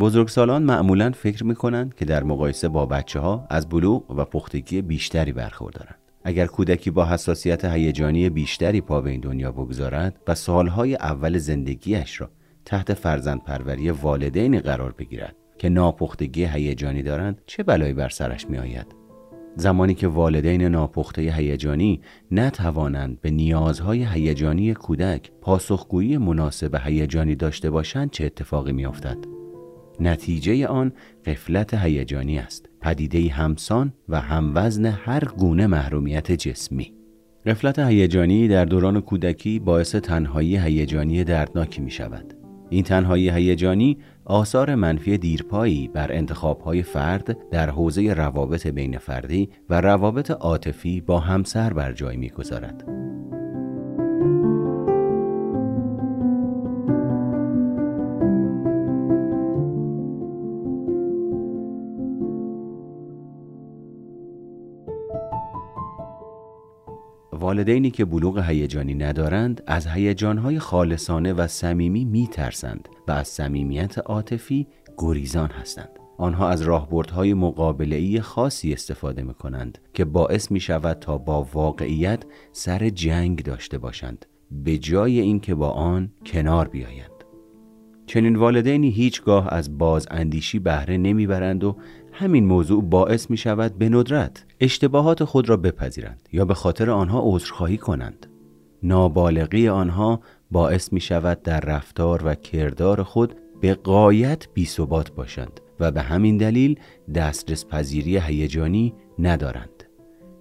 بزرگسالان معمولاً فکر می‌کنند که در مقایسه با بچه‌ها از بلوغ و پختگی بیشتری برخوردارند. اگر کودکی با حساسیت هیجانی بیشتری پا به این دنیا بگذارد و سالهای اول زندگیش را تحت فرزندپروری والدینی قرار بگیرد که ناپختگی هیجانی دارند، چه بلایی بر سرش می‌آید؟ زمانی که والدین ناپخته هیجانی نتوانند به نیازهای هیجانی کودک پاسخگویی مناسب هیجانی داشته باشند، چه اتفاقی می‌افتد؟ نتیجه آن غفلت هیجانی است، پدیده‌ای همسان و هموزن هر گونه محرومیت جسمی. غفلت هیجانی در دوران کودکی باعث تنهایی هیجانی دردناکی می شود. این تنهایی هیجانی آثار منفی دیرپایی بر انتخاب‌های فرد در حوزه روابط بین فردی و روابط عاطفی با همسر بر جای می گذارد. والدینی که بلوغ هیجانی ندارند از هیجان‌های خالصانه و صمیمی می‌ترسند و از صمیمیت عاطفی گریزان هستند. آنها از راهبردهای مقابله‌ای خاصی استفاده می‌کنند که باعث می‌شود تا با واقعیت سر جنگ داشته باشند، به جای اینکه با آن کنار بیایند. چنین والدینی هیچگاه از بازاندیشی بهره نمیبرند و همین موضوع باعث می شود به ندرت اشتباهات خود را بپذیرند یا به خاطر آنها عذرخواهی کنند. نابالغی آنها باعث می شود در رفتار و کردار خود به غایت بی‌ثبات باشند و به همین دلیل دسترس پذیری هیجانی ندارند.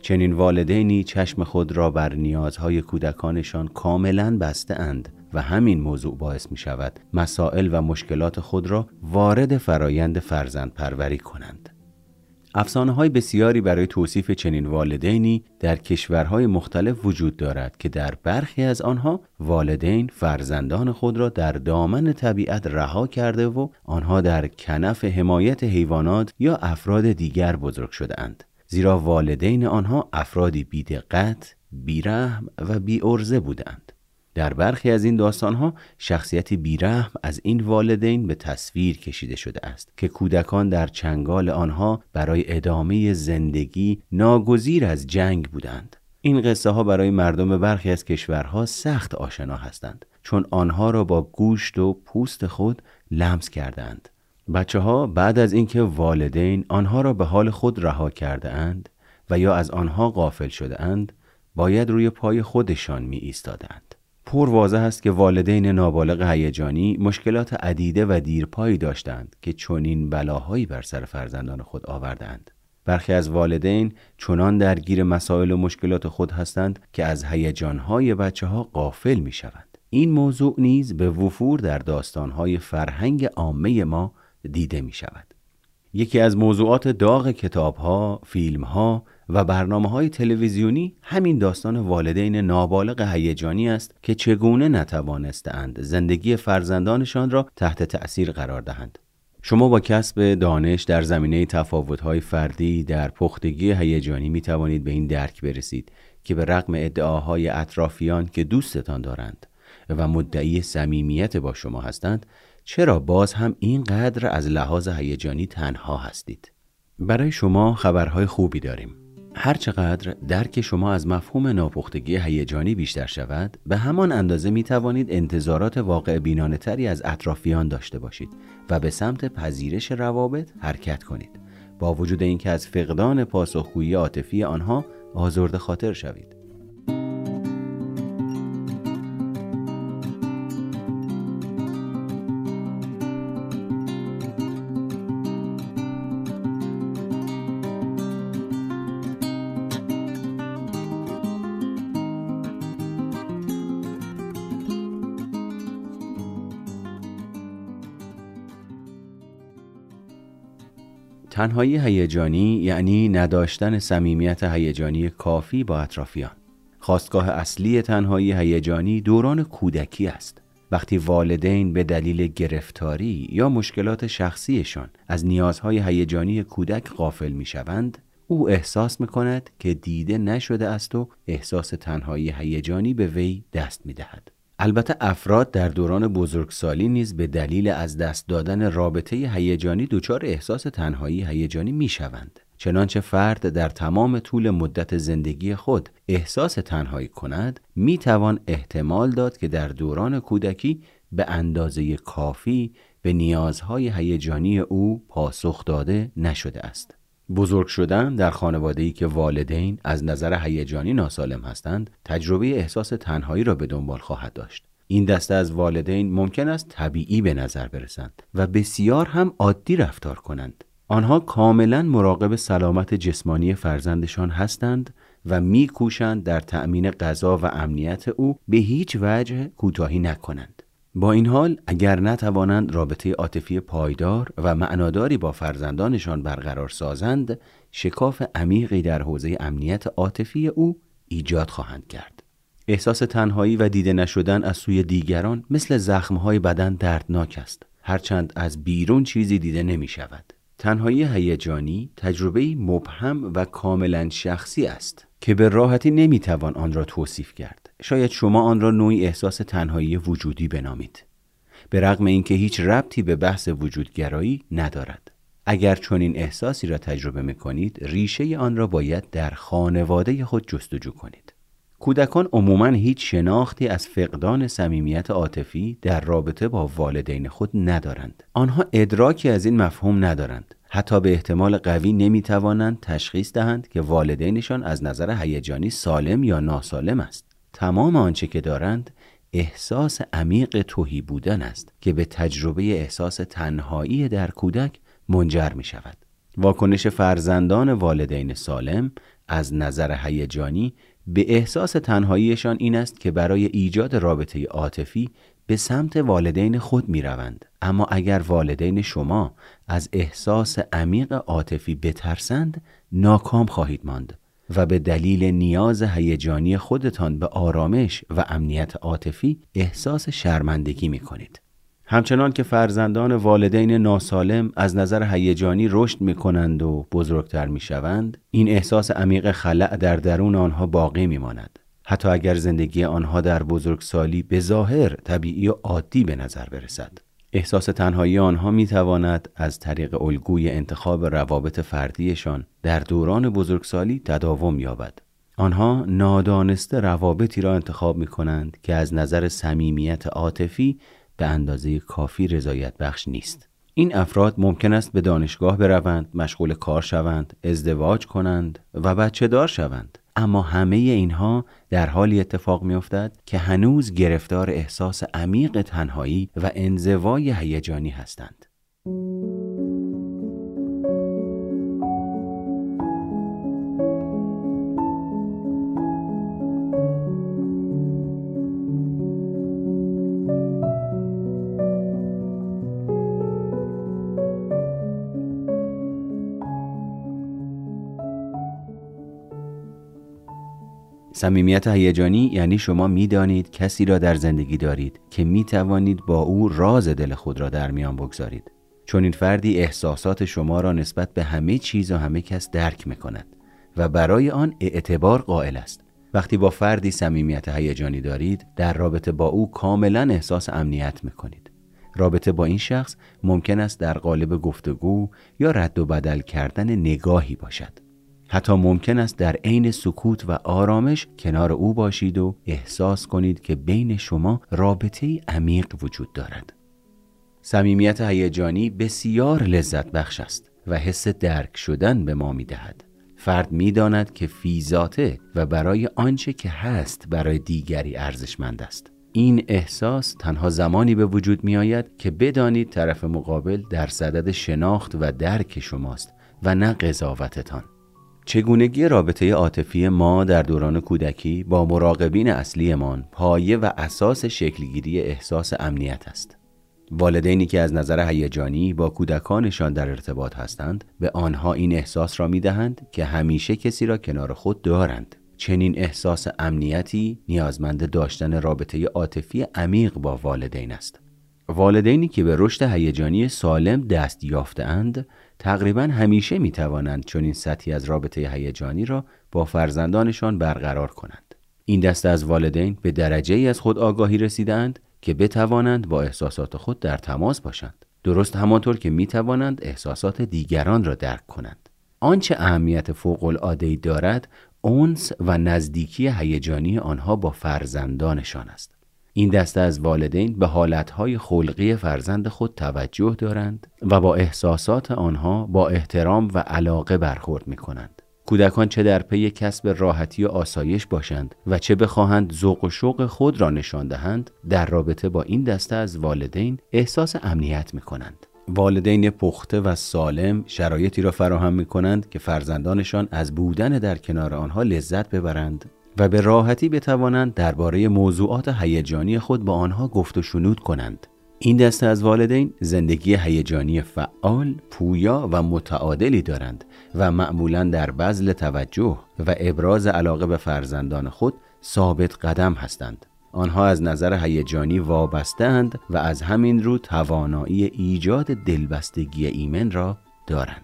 چنین والدینی چشم خود را بر نیازهای کودکانشان کاملاً بسته اند و همین موضوع باعث می شود مسائل و مشکلات خود را وارد فرایند فرزند پروری کنند. افسانه های بسیاری برای توصیف چنین والدینی در کشورهای مختلف وجود دارد که در برخی از آنها والدین فرزندان خود را در دامن طبیعت رها کرده و آنها در کنف حمایت حیوانات یا افراد دیگر بزرگ شده اند، زیرا والدین آنها افرادی بی‌دقت، بی‌رحم و بی‌عرضه بودند. در برخی از این داستانها شخصیتی بیرحم از این والدین به تصویر کشیده شده است که کودکان در چنگال آنها برای ادامه زندگی ناگزیر از جنگ بودند. این قصه ها برای مردم برخی از کشورها سخت آشنا هستند، چون آنها را با گوشت و پوست خود لمس کردند. بچه ها بعد از اینکه والدین آنها را به حال خود رها کرده اند و یا از آنها غافل شده اند، باید روی پای خودشان می ایستادند. پر واضح است که والدین نابالغ هیجانی مشکلات عدیده و دیرپایی داشتند که چنین بلاهایی بر سر فرزندان خود آوردند. برخی از والدین چنان درگیر مسائل و مشکلات خود هستند که از هیجانهای بچه‌ها غافل می‌شوند. این موضوع نیز به وفور در داستانهای فرهنگ عامه ما دیده می‌شود. یکی از موضوعات داغ کتاب‌ها، فیلم‌ها و برنامه‌های تلویزیونی همین داستان والدین نابالغ هیجانی است که چگونه نتوانستند زندگی فرزندانشان را تحت تأثیر قرار دهند. شما با کسب دانش در زمینه تفاوت‌های فردی در پختگی هیجانی می‌توانید به این درک برسید که به رغم ادعاهای اطرافیان که دوستتان دارند و مدعی صمیمیت با شما هستند، چرا باز هم اینقدر از لحاظ هیجانی تنها هستید؟ برای شما خبرهای خوبی داریم. هرچقدر درک شما از مفهوم ناپختگی هیجانی بیشتر شود، به همان اندازه می توانید انتظارات واقع بینانه تری از اطرافیان داشته باشید و به سمت پذیرش روابط حرکت کنید، با وجود اینکه از فقدان پاسخگویی عاطفی آنها آزرده خاطر شوید. تنهایی هیجانی یعنی نداشتن صمیمیت هیجانی کافی با اطرافیان. خاستگاه اصلی تنهایی هیجانی دوران کودکی است. وقتی والدین به دلیل گرفتاری یا مشکلات شخصیشان از نیازهای هیجانی کودک غافل می‌شوند، او احساس می‌کند که دیده نشده است و احساس تنهایی هیجانی به وی دست می‌دهد. البته افراد در دوران بزرگسالی نیز به دلیل از دست دادن رابطه هیجانی دچار احساس تنهایی هیجانی میشوند. چنانچه فرد در تمام طول مدت زندگی خود احساس تنهایی کند، میتوان احتمال داد که در دوران کودکی به اندازه کافی به نیازهای هیجانی او پاسخ داده نشده است. بزرگ شدن در خانواده‌ای که والدین از نظر هیجانی ناسالم هستند، تجربه احساس تنهایی را به دنبال خواهد داشت. این دسته از والدین ممکن است طبیعی به نظر برسند و بسیار هم عادی رفتار کنند. آنها کاملا مراقب سلامت جسمانی فرزندشان هستند و می‌کوشند در تأمین غذا و امنیت او به هیچ وجه کوتاهی نکنند. با این حال اگر نتوانند رابطه عاطفی پایدار و معناداری با فرزندانشان برقرار سازند، شکاف عمیقی در حوزه امنیت عاطفی او ایجاد خواهند کرد. احساس تنهایی و دیده نشدن از سوی دیگران مثل زخم‌های بدن دردناک است، هرچند از بیرون چیزی دیده نمی‌شود. تنهایی هیجانی تجربه‌ای مبهم و کاملاً شخصی است که به راحتی نمیتوان آن را توصیف کرد. شاید شما آن را نوعی احساس تنهایی وجودی بنامید، به رغم اینکه هیچ ربطی به بحث وجودگرایی ندارد. اگر چنین احساسی را تجربه می‌کنید، ریشه آن را باید در خانواده خود جستجو کنید. کودکان عموماً هیچ شناختی از فقدان صمیمیت عاطفی در رابطه با والدین خود ندارند. آنها ادراکی از این مفهوم ندارند. حتی به احتمال قوی نمیتوانند تشخیص دهند که والدینشان از نظر هیجانی سالم یا ناسالم است. تمام آنچه که دارند احساس عمیق تهی بودن است که به تجربه احساس تنهایی در کودک منجر می شود. واکنش فرزندان والدین سالم از نظر هیجانی به احساس تنهاییشان این است که برای ایجاد رابطه عاطفی به سمت والدین خود می روند. اما اگر والدین شما از احساس عمیق عاطفی بترسند، ناکام خواهید ماند و به دلیل نیاز هیجانی خودتان به آرامش و امنیت عاطفی احساس شرمندگی می کنید. همچنان که فرزندان والدین ناسالم از نظر هیجانی رشد می کنند و بزرگتر می شوند، این احساس عمیق خلأ در درون آنها باقی می ماند. حتی اگر زندگی آنها در بزرگسالی به ظاهر طبیعی و عادی به نظر برسد، احساس تنهایی آنها می تواند از طریق الگوی انتخاب روابط فردیشان در دوران بزرگسالی تداوم یابد. آنها نادانسته روابطی را انتخاب می کنند که از نظر صمیمیت عاطفی به اندازه کافی رضایت بخش نیست. این افراد ممکن است به دانشگاه بروند، مشغول کار شوند، ازدواج کنند و بچه دار شوند، اما همه اینها در حالی اتفاق می‌افتد که هنوز گرفتار احساس عمیق تنهایی و انزوای هیجانی هستند. صمیمیت هیجانی یعنی شما می‌دانید کسی را در زندگی دارید که می‌توانید با او راز دل خود را در میان بگذارید. چون این فردی احساسات شما را نسبت به همه چیز و همه کس درک می‌کند و برای آن اعتبار قائل است. وقتی با فردی صمیمیت هیجانی دارید، در رابطه با او کاملاً احساس امنیت می‌کنید. رابطه با این شخص ممکن است در قالب گفتگو یا رد و بدل کردن نگاهی باشد. حتی ممکن است در عین سکوت و آرامش کنار او باشید و احساس کنید که بین شما رابطه‌ای عمیق وجود دارد. صمیمیت هیجانی بسیار لذت بخش است و حس درک شدن به ما می‌دهد. فرد می‌داند که فی ذاته و برای آنچه که هست برای دیگری ارزشمند است. این احساس تنها زمانی به وجود می‌آید که بدانید طرف مقابل در صدد شناخت و درک شماست و نه قضاوتتان. چگونگی رابطه عاطفی ما در دوران کودکی با مراقبین اصلیمان پایه و اساس شکلگیری احساس امنیت است. والدینی که از نظر هیجانی با کودکانشان در ارتباط هستند، به آنها این احساس را می‌دهند که همیشه کسی را کنار خود دارند. چنین احساس امنیتی نیازمند داشتن رابطه عاطفی عمیق با والدین است. والدینی که به رشد هیجانی سالم دست یافته‌اند، تقریباً همیشه می توانند چنین سطحی از رابطه هیجانی را با فرزندانشان برقرار کنند. این دسته از والدین به درجه‌ای از خود آگاهی رسیدند که بتوانند با احساسات خود در تماس باشند، درست همانطور که میتوانند احساسات دیگران را درک کنند. آنچه اهمیت فوق‌العاده‌ای دارد، انس و نزدیکی هیجانی آنها با فرزندانشان است. این دسته از والدین به حالتهای خلقی فرزند خود توجه دارند و با احساسات آنها با احترام و علاقه برخورد می‌کنند. کودکان چه در پی کسب راحتی و آسایش باشند و چه بخواهند ذوق و شوق خود را نشان دهند، در رابطه با این دسته از والدین احساس امنیت می‌کنند. والدین پخته و سالم شرایطی را فراهم می‌کنند که فرزندانشان از بودن در کنار آنها لذت ببرند و به راحتی بتوانند درباره موضوعات هیجانی خود با آنها گفت و شنود کنند. این دسته از والدین زندگی هیجانی فعال، پویا و متعادلی دارند و معمولاً در بذل توجه و ابراز علاقه به فرزندان خود ثابت قدم هستند. آنها از نظر هیجانی وابسته‌اند و از همین رو توانایی ایجاد دلبستگی ایمن را دارند.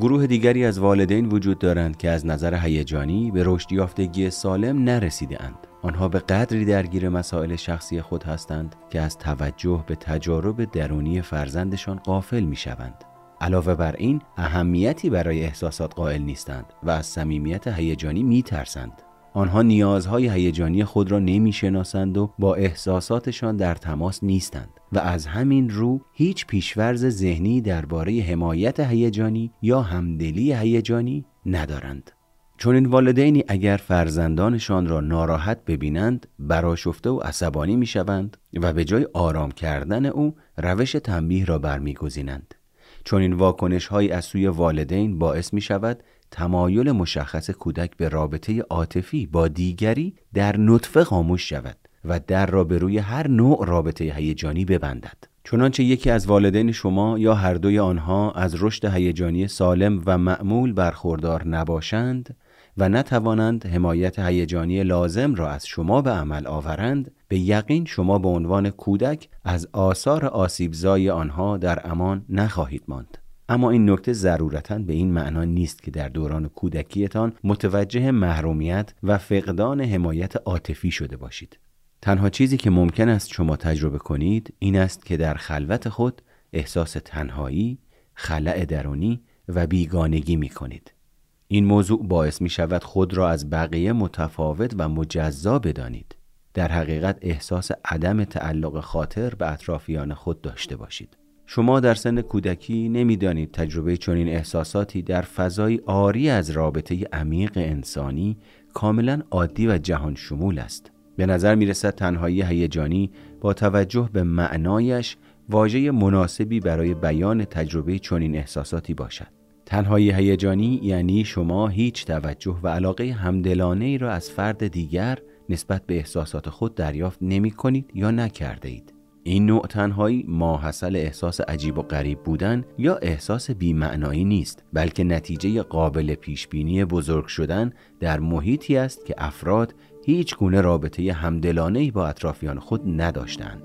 گروه دیگری از والدین وجود دارند که از نظر هیجانی به رشد یافتگی سالم نرسیده‌اند. آنها به قدری درگیر مسائل شخصی خود هستند که از توجه به تجارب درونی فرزندشان غافل می‌شوند. علاوه بر این، اهمیتی برای احساسات قائل نیستند و از صمیمیت هیجانی می‌ترسند. آنها نیازهای هیجانی خود را نمی‌شناسند و با احساساتشان در تماس نیستند و از همین رو هیچ پیش‌فرض ذهنی درباره حمایت هیجانی یا همدلی هیجانی ندارند. چون این والدینی اگر فرزندانشان را ناراحت ببینند، برآشفته و عصبانی می‌شوند و به جای آرام کردن او، روش تنبیه را برمی‌گزینند. چون این واکنش‌های از سوی والدین باعث می‌شود تمایل مشخص کودک به رابطه عاطفی با دیگری در نطفه خاموش شود و در را به روی هر نوع رابطه هیجانی ببندد. چنانچه یکی از والدین شما یا هر دوی آنها از رشد هیجانی سالم و معمول برخوردار نباشند و نتوانند حمایت هیجانی لازم را از شما به عمل آورند، به یقین شما به عنوان کودک از آثار آسیبزای آنها در امان نخواهید ماند. اما این نکته ضرورتاً به این معنا نیست که در دوران کودکیتان متوجه محرومیت و فقدان حمایت عاطفی شده باشید. تنها چیزی که ممکن است شما تجربه کنید این است که در خلوت خود احساس تنهایی، خلأ درونی و بیگانگی می کنید. این موضوع باعث می شود خود را از بقیه متفاوت و مجزا بدانید. در حقیقت احساس عدم تعلق خاطر به اطرافیان خود داشته باشید. شما در سن کودکی نمی‌دانید تجربه چنین احساساتی در فضای عاری از رابطه عمیق انسانی کاملاً عادی و جهان شمول است. به نظر می‌رسد تنهایی هیجانی با توجه به معنایش واژه مناسبی برای بیان تجربه چنین احساساتی باشد. تنهایی هیجانی یعنی شما هیچ توجه و علاقه همدلانه‌ای را از فرد دیگر نسبت به احساسات خود دریافت نمی‌کنید یا نکرده‌اید. این نوع تنهایی ماحصل احساس عجیب و غریب بودن یا احساس بی‌معنایی نیست، بلکه نتیجه قابل پیشبینی بزرگ شدن در محیطی است که افراد هیچ گونه رابطه همدلانه‌ای با اطرافیان خود نداشتند.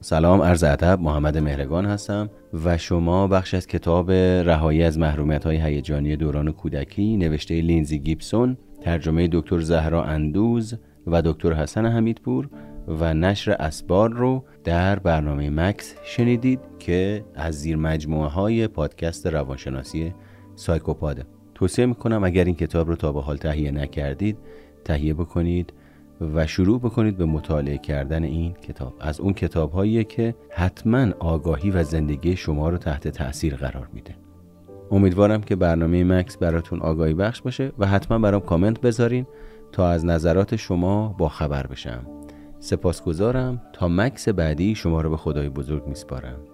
سلام، عرض ادب، محمد مهرگان هستم و شما بخش از کتاب رهایی از محرومیت‌های هیجانی دوران کودکی نوشته لینزی گیبسون، ترجمه دکتر زهرا اندوز و دکتر حسن حمیدپور و نشر اسبار رو در برنامه مکس شنیدید که از زیر مجموعه‌های پادکست روانشناسی سایکوپاده. توصیه می‌کنم اگر این کتاب رو تا به حال تهیه نکردید، تهیه بکنید و شروع بکنید به مطالعه کردن این کتاب. از اون کتاب‌هایی که حتماً آگاهی و زندگی شما رو تحت تأثیر قرار میده. امیدوارم که برنامه مکس براتون آگاهی بخش باشه و حتماً برام کامنت بذارین تا از نظرات شما با خبر بشم. سپاسگزارم. تا مکس بعدی شما رو به خدای بزرگ میسپارم.